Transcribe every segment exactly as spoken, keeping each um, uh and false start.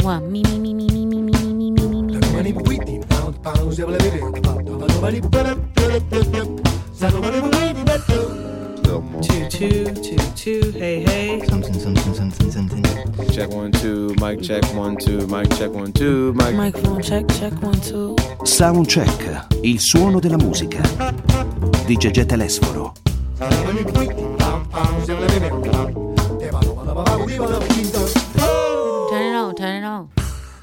Mua, mi mi mi mi mi mi mi mi mi. Da domani qui pound pound si vuole vedere fatto. Da domani da domani Two two two two hey hey something something something something. Check one two mic check one two mic check one two mic. Microphone check check one two. Sound check, il suono della musica di Giorgio Telesforo. Da domani qui pound pound si vuole vedere.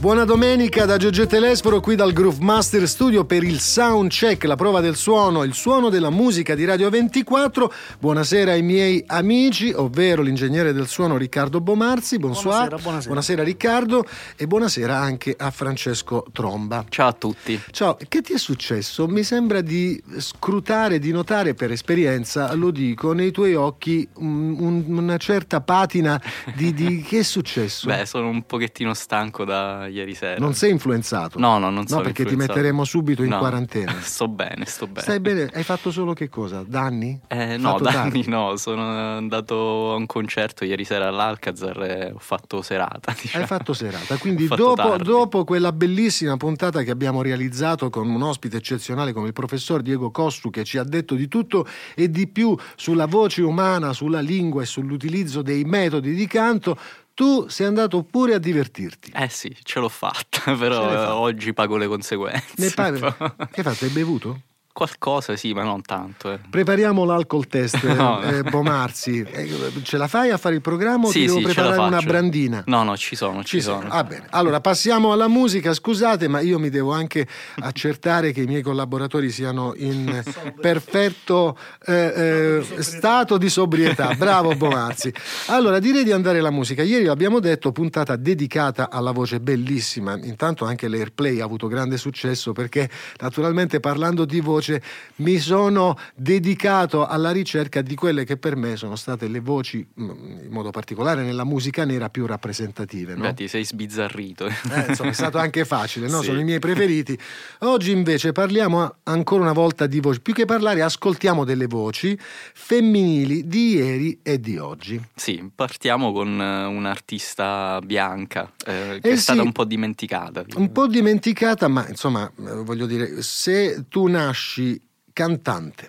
Buona domenica da Giorgio Telesforo qui dal Groovemaster Studio per il Sound Check, la prova del suono, il suono della musica di Radio ventiquattro. Buonasera ai miei amici, ovvero l'ingegnere del suono Riccardo Bomarzi. Bonsoir. Buonasera, buonasera. Buonasera Riccardo e buonasera anche a Francesco Tromba. Ciao a tutti. Ciao, che ti è successo? Mi sembra di scrutare, di notare per esperienza, lo dico, nei tuoi occhi un, un, una certa patina di, di... Che è successo? Beh, sono un pochettino stanco da... ieri sera. Non sei influenzato? No, no, non so. No, perché ti metteremo subito in no. quarantena. Sto bene, sto bene. Stai bene? Hai fatto solo che cosa? Danni? Eh, no, danni tardi? No. Sono andato a un concerto ieri sera all'Alcazar e ho fatto serata. Diciamo. Hai fatto serata, quindi fatto dopo, dopo quella bellissima puntata che abbiamo realizzato con un ospite eccezionale come il professor Diego Cossu, che ci ha detto di tutto e di più sulla voce umana, sulla lingua e sull'utilizzo dei metodi di canto, tu sei andato pure a divertirti. Eh sì, ce l'ho fatta, però fatta. Oggi pago le conseguenze. Ne pare... Che hai fatto? Hai bevuto? Qualcosa sì, ma non tanto eh. Prepariamo l'alcol test, no. eh, Bomarzi eh, ce la fai a fare il programma o sì, ti devo sì, preparare una brandina? No, no, ci sono, ci, ci sono. sono. Ah, bene. Allora passiamo alla musica, scusate, ma io mi devo anche accertare che i miei collaboratori siano in perfetto eh, eh, stato di sobrietà. Bravo Bomarzi. Allora direi di andare alla musica. Ieri l'abbiamo detto, puntata dedicata alla voce bellissima. Intanto anche l'Airplay ha avuto grande successo perché naturalmente parlando di voce mi sono dedicato alla ricerca di quelle che per me sono state le voci, in modo particolare nella musica nera, più rappresentative, no? Beh, ti sei sbizzarrito. Eh, insomma, è stato anche facile, no? Sì. Sono i miei preferiti. Oggi invece parliamo ancora una volta di voci, più che parlare ascoltiamo delle voci femminili di ieri e di oggi. Sì, partiamo con un'artista bianca eh, che eh è sì, stata un po' dimenticata. Un po' dimenticata, ma insomma, voglio dire, se tu nasci cantante,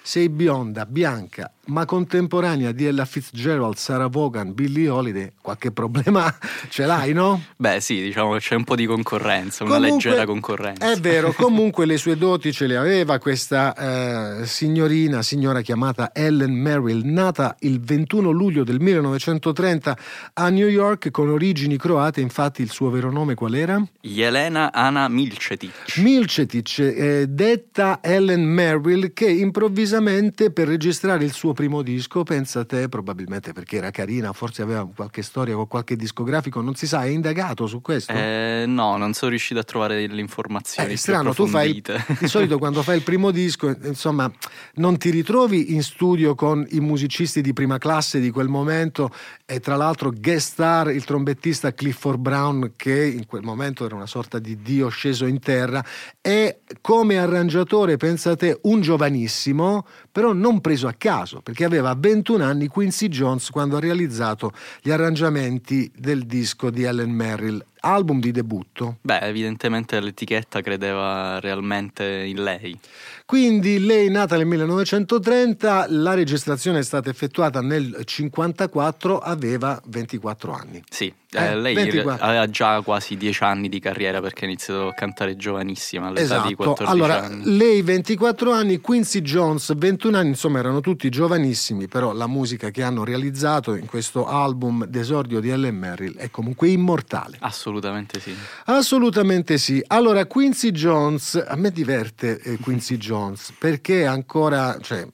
sei bionda, bianca, ma contemporanea di Ella Fitzgerald, Sarah Vaughan, Billie Holiday, qualche problema ce l'hai, no? Beh sì, diciamo che c'è un po' di concorrenza, comunque, una leggera concorrenza. È vero, comunque le sue doti ce le aveva questa eh, signorina, signora chiamata Ellen Merrill, nata il ventuno luglio del millenovecentotrenta a New York con origini croate. Infatti il suo vero nome qual era? Jelena Anna Milcetic. Milcetic, eh, detta Ellen Merrill, che improvvisamente per registrare il suo primo disco, pensa te, probabilmente perché era carina, forse aveva qualche storia con qualche discografico, non si sa, hai indagato su questo? Eh, no, non sono riuscito a trovare le informazioni. È strano, tu fai di solito quando fai il primo disco, insomma, non ti ritrovi in studio con i musicisti di prima classe di quel momento e tra l'altro guest star il trombettista Clifford Brown, che in quel momento era una sorta di dio sceso in terra, e come arrangiatore, pensa te, un giovanissimo, però non preso a caso, perché aveva a ventuno anni Quincy Jones quando ha realizzato gli arrangiamenti del disco di Ellen Merrill, album di debutto. Beh, evidentemente l'etichetta credeva realmente in lei. Quindi lei è nata nel millenovecentotrenta, la registrazione è stata effettuata nel cinquantaquattro, aveva ventiquattro anni. Sì, eh, eh, lei ventiquattro. Aveva già quasi dieci anni di carriera perché ha iniziato a cantare giovanissima all'età esatto. di quattordici allora, anni. Allora, lei ventiquattro anni, Quincy Jones ventuno anni, insomma erano tutti giovanissimi, però la musica che hanno realizzato in questo album d'esordio di Ellen Merrill è comunque immortale. Assolutamente. Assolutamente sì. Assolutamente sì. Allora Quincy Jones, a me diverte eh, Quincy Jones perché ancora, cioè,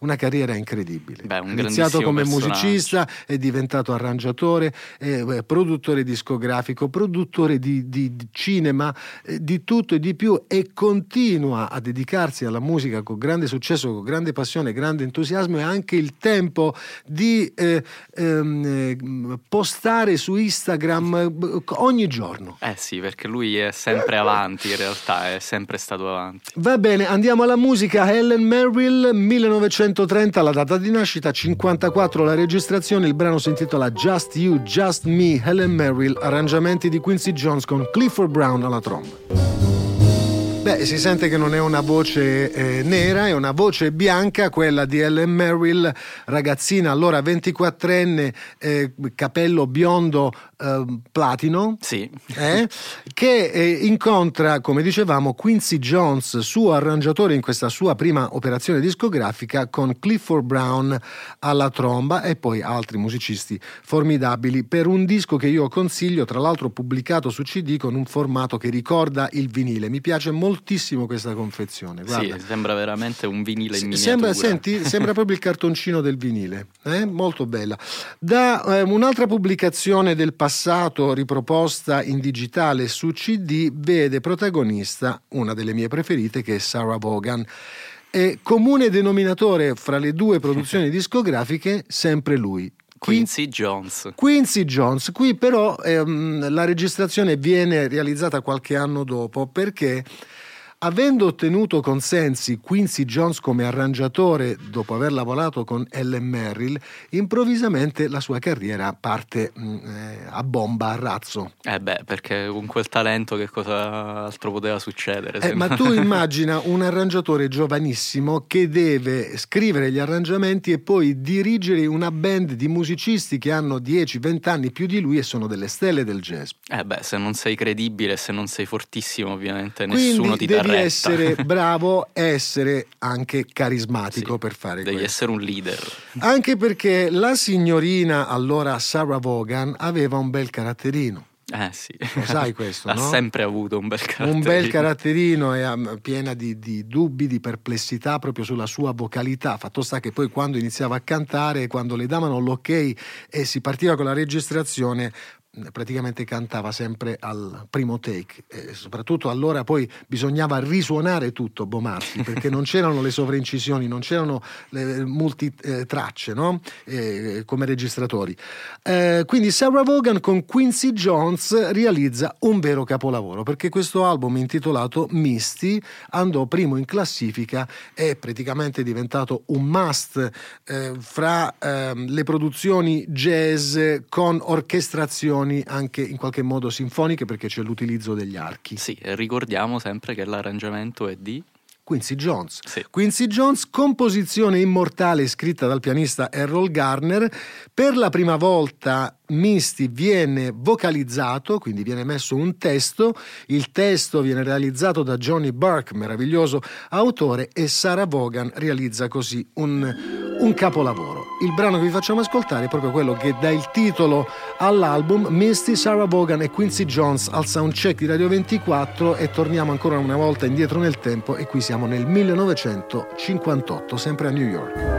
una carriera incredibile. Beh, un iniziato come personaggio. Musicista, è diventato arrangiatore, eh, produttore discografico, produttore di, di, di cinema, eh, di tutto e di più, e continua a dedicarsi alla musica con grande successo, con grande passione, grande entusiasmo e anche il tempo di eh, ehm, postare su Instagram ogni giorno. Eh sì, perché lui è sempre avanti, in realtà, è sempre stato avanti. Va bene, andiamo alla musica. Ellen Merrill, millenovecentotrenta la data di nascita, cinquantaquattro la registrazione, il brano si intitola Just You, Just Me, Ellen Merrill, arrangiamenti di Quincy Jones con Clifford Brown alla tromba. Beh, si sente che non è una voce eh, nera, è una voce bianca, quella di Ellen Merrill, ragazzina allora ventiquattrenne, eh, capello biondo eh, platino, sì. eh, che eh, incontra, come dicevamo, Quincy Jones, suo arrangiatore in questa sua prima operazione discografica, con Clifford Brown alla tromba e poi altri musicisti formidabili, per un disco che io consiglio, tra l'altro pubblicato su C D con un formato che ricorda il vinile. Mi piace molto moltissimo questa confezione, guarda. Sì, sembra veramente un vinile in miniatura. Sembra, senti, sembra proprio il cartoncino del vinile, eh? Molto bella. Da eh, un'altra pubblicazione del passato riproposta in digitale su C D vede protagonista una delle mie preferite, che è Sarah Vaughan. E comune denominatore fra le due produzioni discografiche, sempre lui. Quincy Jones. Quincy Jones. Qui però ehm, la registrazione viene realizzata qualche anno dopo, perché avendo ottenuto consensi Quincy Jones come arrangiatore dopo aver lavorato con Ellen Merrill, improvvisamente la sua carriera parte mh, eh, a bomba, a razzo. Eh beh, perché con quel talento che cosa altro poteva succedere? Eh, ma tu immagina un arrangiatore giovanissimo che deve scrivere gli arrangiamenti e poi dirigere una band di musicisti che hanno dieci venti anni più di lui e sono delle stelle del jazz. Eh beh, se non sei credibile, se non sei fortissimo, ovviamente nessuno Quindi, ti dà. Devi essere bravo, essere anche carismatico, sì, per fare devi questo. Devi essere un leader. Anche perché la signorina, allora Sarah Vaughan, aveva un bel caratterino. Eh sì. Lo sai questo, ha no? sempre avuto un bel caratterino. Un bel caratterino, e piena di, di dubbi, di perplessità proprio sulla sua vocalità. Fatto sta che poi quando iniziava a cantare, quando le davano l'ok e si partiva con la registrazione, praticamente cantava sempre al primo take, e soprattutto allora poi bisognava risuonare tutto, Bomarzi, perché non c'erano le sovrincisioni, non c'erano le multitracce, no? Eh, come registratori. Eh, quindi Sarah Vaughan con Quincy Jones realizza un vero capolavoro, perché questo album intitolato Misty andò primo in classifica, è praticamente diventato un must eh, fra eh, le produzioni jazz con orchestrazione anche in qualche modo sinfoniche, perché c'è l'utilizzo degli archi. Sì, ricordiamo sempre che l'arrangiamento è di Quincy Jones. Sì. Quincy Jones, composizione immortale scritta dal pianista Errol Garner. Per la prima volta Misty viene vocalizzato, quindi viene messo un testo, il testo viene realizzato da Johnny Burke, meraviglioso autore, e Sarah Vaughan realizza così un, un capolavoro. Il brano che vi facciamo ascoltare è proprio quello che dà il titolo all'album, Misty, Sarah Vaughan e Quincy Jones, al soundcheck di Radio ventiquattro, e torniamo ancora una volta indietro nel tempo, e qui siamo nel millenovecentocinquantotto, sempre a New York.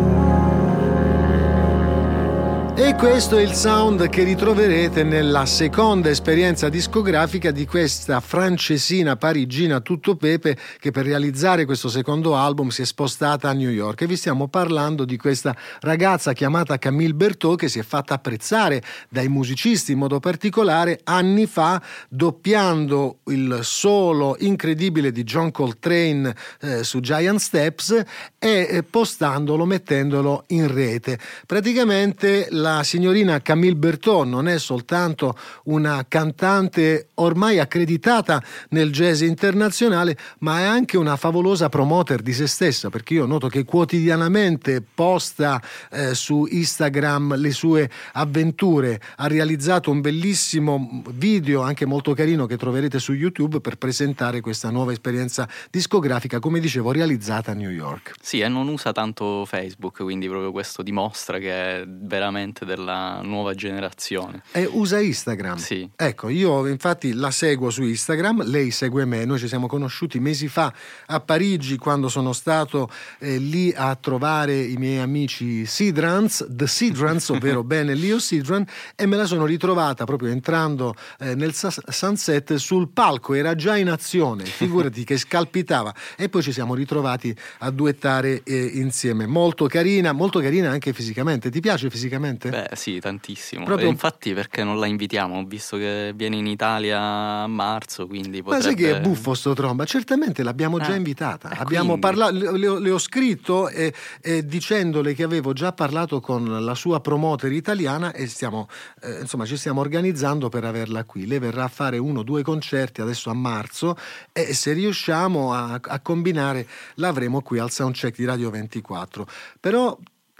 E questo è il sound che ritroverete nella seconda esperienza discografica di questa francesina parigina tutto pepe, che per realizzare questo secondo album si è spostata a New York. E vi stiamo parlando di questa ragazza chiamata Camille Bertot, che si è fatta apprezzare dai musicisti in modo particolare anni fa, doppiando il solo incredibile di John Coltrane eh, su Giant Steps e postandolo, mettendolo in rete. Praticamente la La signorina Camille Bertot non è soltanto una cantante ormai accreditata nel jazz internazionale, ma è anche una favolosa promoter di se stessa, perché io noto che quotidianamente posta eh, su Instagram le sue avventure. Ha realizzato un bellissimo video, anche molto carino, che troverete su YouTube, per presentare questa nuova esperienza discografica, come dicevo, realizzata a New York. Sì, e non usa tanto Facebook, quindi proprio questo dimostra che è veramente sicuramente della nuova generazione. E usa Instagram? Sì. Ecco, io infatti la seguo su Instagram, lei segue me, noi ci siamo conosciuti mesi fa a Parigi quando sono stato eh, lì a trovare i miei amici Sidrans, The Sidrans, ovvero bene Leo Sidran, e me la sono ritrovata proprio entrando eh, nel Sunset sul palco, era già in azione, figurati che scalpitava, e poi ci siamo ritrovati a duettare eh, insieme. Molto carina, molto carina anche fisicamente. Ti piace fisicamente? Beh sì, tantissimo. Proprio... e infatti perché non la invitiamo? Ho visto che viene in Italia a marzo, quindi potrebbe... Ma sai che è buffo sto Tromba? Certamente l'abbiamo eh, già invitata. Eh, abbiamo quindi... parlato, le, le ho scritto eh, eh, dicendole che avevo già parlato con la sua promoter italiana e stiamo eh, insomma ci stiamo organizzando per averla qui. Lei verrà a fare uno o due concerti adesso a marzo e se riusciamo a, a combinare l'avremo qui al Soundcheck di Radio ventiquattro. Però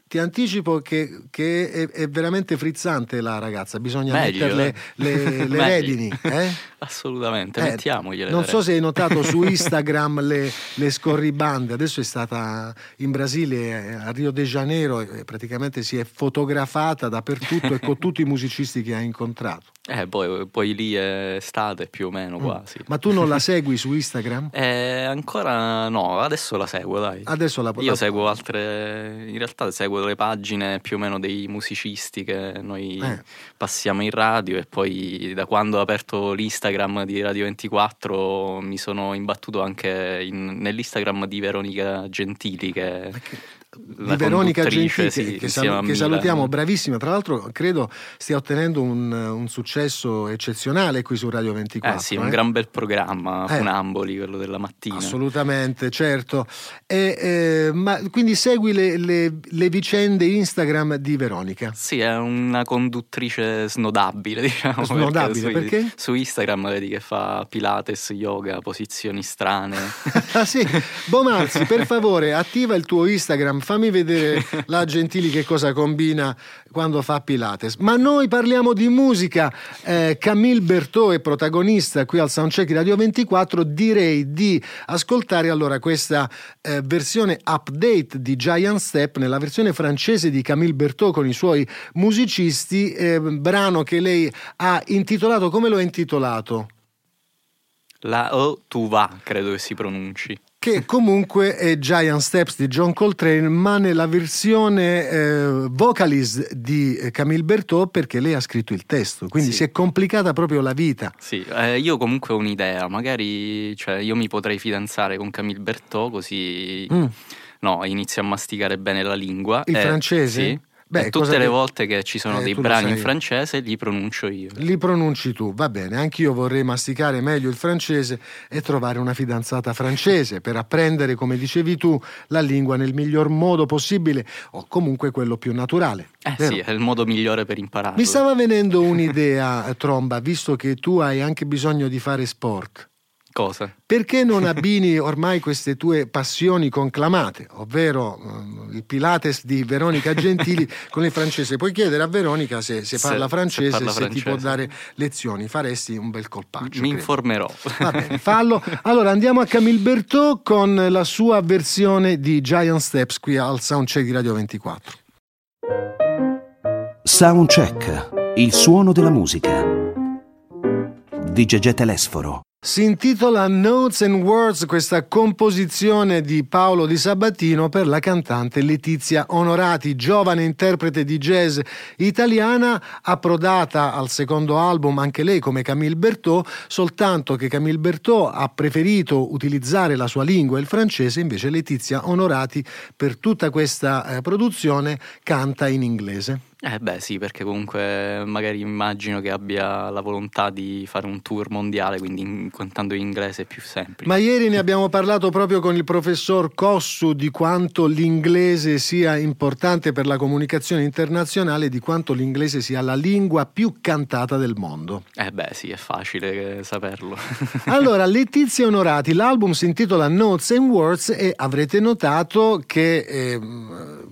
ti anticipo che, che è, è veramente frizzante la ragazza, bisogna meglio, metterle le, le redini. Eh? Assolutamente, eh, mettiamogliele. Non so se hai notato su Instagram le, le scorribande, adesso è stata in Brasile, a Rio de Janeiro, e praticamente si è fotografata dappertutto e con tutti i musicisti che ha incontrato. Eh, poi, poi lì è estate più o meno quasi. Mm. Ma tu non la segui su Instagram? Eh, ancora no, adesso la seguo, dai. Adesso la Io la... seguo altre, in realtà seguo le pagine più o meno dei musicisti che noi eh. passiamo in radio, e poi da quando ho aperto l'Instagram di Radio ventiquattro mi sono imbattuto anche in, nell'Instagram di Veronica Gentili che... Perché? Di Veronica Gentili, sì, che, sal- che salutiamo, bravissima, tra l'altro credo stia ottenendo un, un successo eccezionale qui su Radio ventiquattro. Eh sì, eh? Un gran bel programma, eh. Funamboli, quello della mattina. Assolutamente, certo. E, eh, ma quindi segui le, le, le vicende Instagram di Veronica? Sì, è una conduttrice snodabile, diciamo. Snodabile, perché? Su, perché? Su Instagram vedi che fa pilates, yoga, posizioni strane. Ah sì, Bomarzi, per favore attiva il tuo Instagram, fammi vedere la Gentili che cosa combina quando fa Pilates. Ma noi parliamo di musica. eh, Camille Bertot è protagonista qui al Soundcheck Radio ventiquattro. Direi di ascoltare allora questa eh, versione update di Giant Step nella versione francese di Camille Bertot con i suoi musicisti, eh, brano che lei ha intitolato, come lo ha intitolato? La O tu va, credo che si pronunci, che comunque è Giant Steps di John Coltrane, ma nella versione eh, vocalist di Camille Bertot, perché lei ha scritto il testo, quindi sì. Si è complicata proprio la vita. Sì, eh, io comunque ho un'idea, magari cioè, io mi potrei fidanzare con Camille Bertot così mm. no, inizio a masticare bene la lingua. Il eh, francese? Sì. Beh, tutte le che... volte che ci sono eh, dei brani in francese li pronuncio io. Li pronunci tu, va bene. Anch'io vorrei masticare meglio il francese e trovare una fidanzata francese per apprendere, come dicevi tu, la lingua nel miglior modo possibile, o comunque quello più naturale. Eh vero? Sì, è il modo migliore per imparare. Mi stava venendo un'idea, Tromba, visto che tu hai anche bisogno di fare sport. Cosa? Perché non abbini ormai queste tue passioni conclamate, ovvero um, il Pilates di Veronica Gentili con il francese? Puoi chiedere a Veronica se, se, se parla francese, se, parla se francese. Ti può dare lezioni, faresti un bel colpaccio. Mi credo. Informerò. Va bene, fallo. Allora andiamo a Camille Bertot con la sua versione di Giant Steps qui al Soundcheck di Radio ventiquattro. Soundcheck, il suono della musica di Giorgio Telesforo. Si intitola Notes and Words questa composizione di Paolo Di Sabatino per la cantante Letizia Onorati, giovane interprete di jazz italiana approdata al secondo album anche lei come Camille Bertot, soltanto che Camille Bertot ha preferito utilizzare la sua lingua, il francese, invece Letizia Onorati per tutta questa eh, produzione canta in inglese. Eh beh sì, perché comunque magari immagino che abbia la volontà di fare un tour mondiale, quindi cantando in inglese è più semplice. Ma ieri ne abbiamo parlato proprio con il professor Cossu di quanto l'inglese sia importante per la comunicazione internazionale, di quanto l'inglese sia la lingua più cantata del mondo. Eh beh sì, è facile saperlo. Allora, Letizia Onorati, l'album si intitola Notes and Words e avrete notato che eh,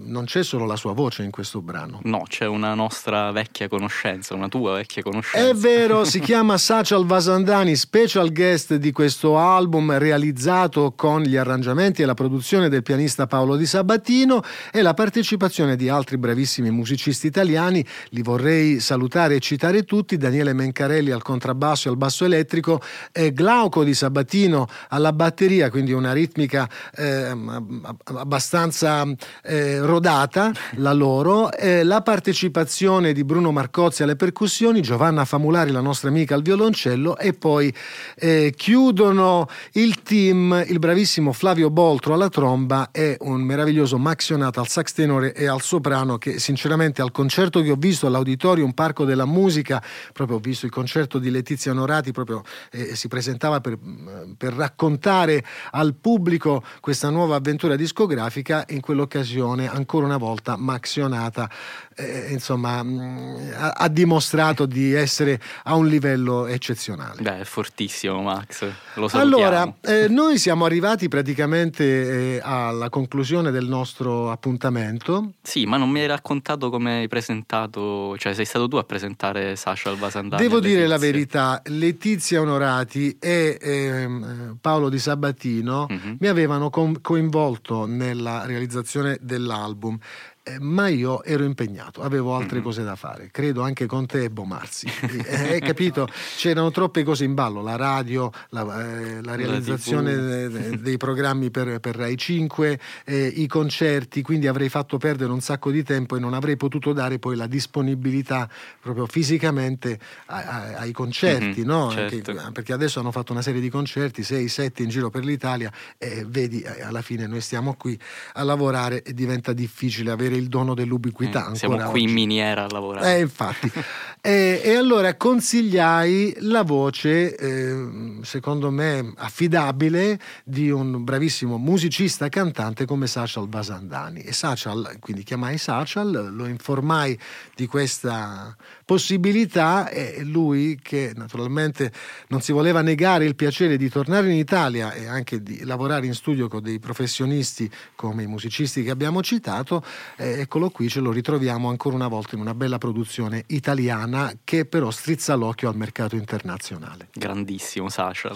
non c'è solo la sua voce in questo brano. No, c'è una nostra vecchia conoscenza, una tua vecchia conoscenza. È vero, si chiama Sachal Vasandani, special guest di questo album realizzato con gli arrangiamenti e la produzione del pianista Paolo Di Sabatino e la partecipazione di altri bravissimi musicisti italiani. Li vorrei salutare e citare tutti: Daniele Mencarelli al contrabbasso e al basso elettrico, e Glauco Di Sabatino alla batteria, quindi una ritmica eh, abbastanza eh, rodata la loro, eh, la partecipazione di Bruno Marcozzi alle percussioni, Giovanna Famulari, la nostra amica, al violoncello, e poi eh, chiudono il team il bravissimo Flavio Boltro alla tromba e un meraviglioso Max Ionata al sax tenore e al soprano, che sinceramente al concerto che ho visto all'Auditorium Parco della Musica, proprio ho visto il concerto di Letizia Onorati, proprio eh, si presentava per, per raccontare al pubblico questa nuova avventura discografica, e in quell'occasione ancora una volta Max Ionata eh, insomma mh, ha, ha dimostrato di essere a un livello eccezionale. Beh, è fortissimo Max, lo salutiamo. Allora, eh, noi siamo arrivati praticamente eh, alla conclusione del nostro appuntamento. Sì, ma non mi hai raccontato come hai presentato, cioè sei stato tu a presentare Sachal Vasandani. Devo dire la verità, Letizia Onorati e eh, Paolo Di Sabatino mm-hmm. mi avevano co- coinvolto nella realizzazione dell'album, ma io ero impegnato, avevo altre cose da fare, credo anche con te e Bomarzi, hai capito? C'erano troppe cose in ballo, la radio, la, eh, la realizzazione la dei programmi per, per Rai cinque, eh, i concerti, quindi avrei fatto perdere un sacco di tempo e non avrei potuto dare poi la disponibilità proprio fisicamente a, a, ai concerti, mm-hmm, no? Certo. Anche, perché adesso hanno fatto una serie di concerti, sei sette in giro per l'Italia, e vedi, alla fine noi stiamo qui a lavorare e diventa difficile avere il dono dell'ubiquità. Eh, siamo qui oggi in miniera a lavorare. Eh, infatti. e, e allora consigliai la voce, eh, secondo me affidabile, di un bravissimo musicista cantante come Sachal Vasandani. E Sachal, quindi chiamai Sachal, lo informai di questa possibilità e lui, che naturalmente non si voleva negare il piacere di tornare in Italia e anche di lavorare in studio con dei professionisti come i musicisti che abbiamo citato, Eh, eccolo qui, ce lo ritroviamo ancora una volta in una bella produzione italiana che però strizza l'occhio al mercato internazionale. Grandissimo Sachal.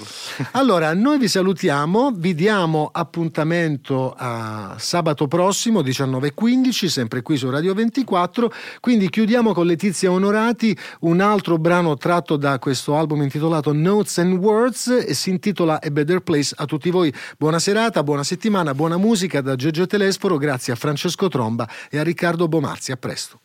Allora, noi vi salutiamo, vi diamo appuntamento a sabato prossimo diciannove e quindici, sempre qui su Radio ventiquattro, quindi chiudiamo con Letizia Onorati, un altro brano tratto da questo album intitolato Notes and Words, e si intitola A Better Place. A tutti voi buona serata, buona settimana, buona musica da Giorgio Telesforo, grazie a Francesco Tromba e a Riccardo Bomarzi. A presto.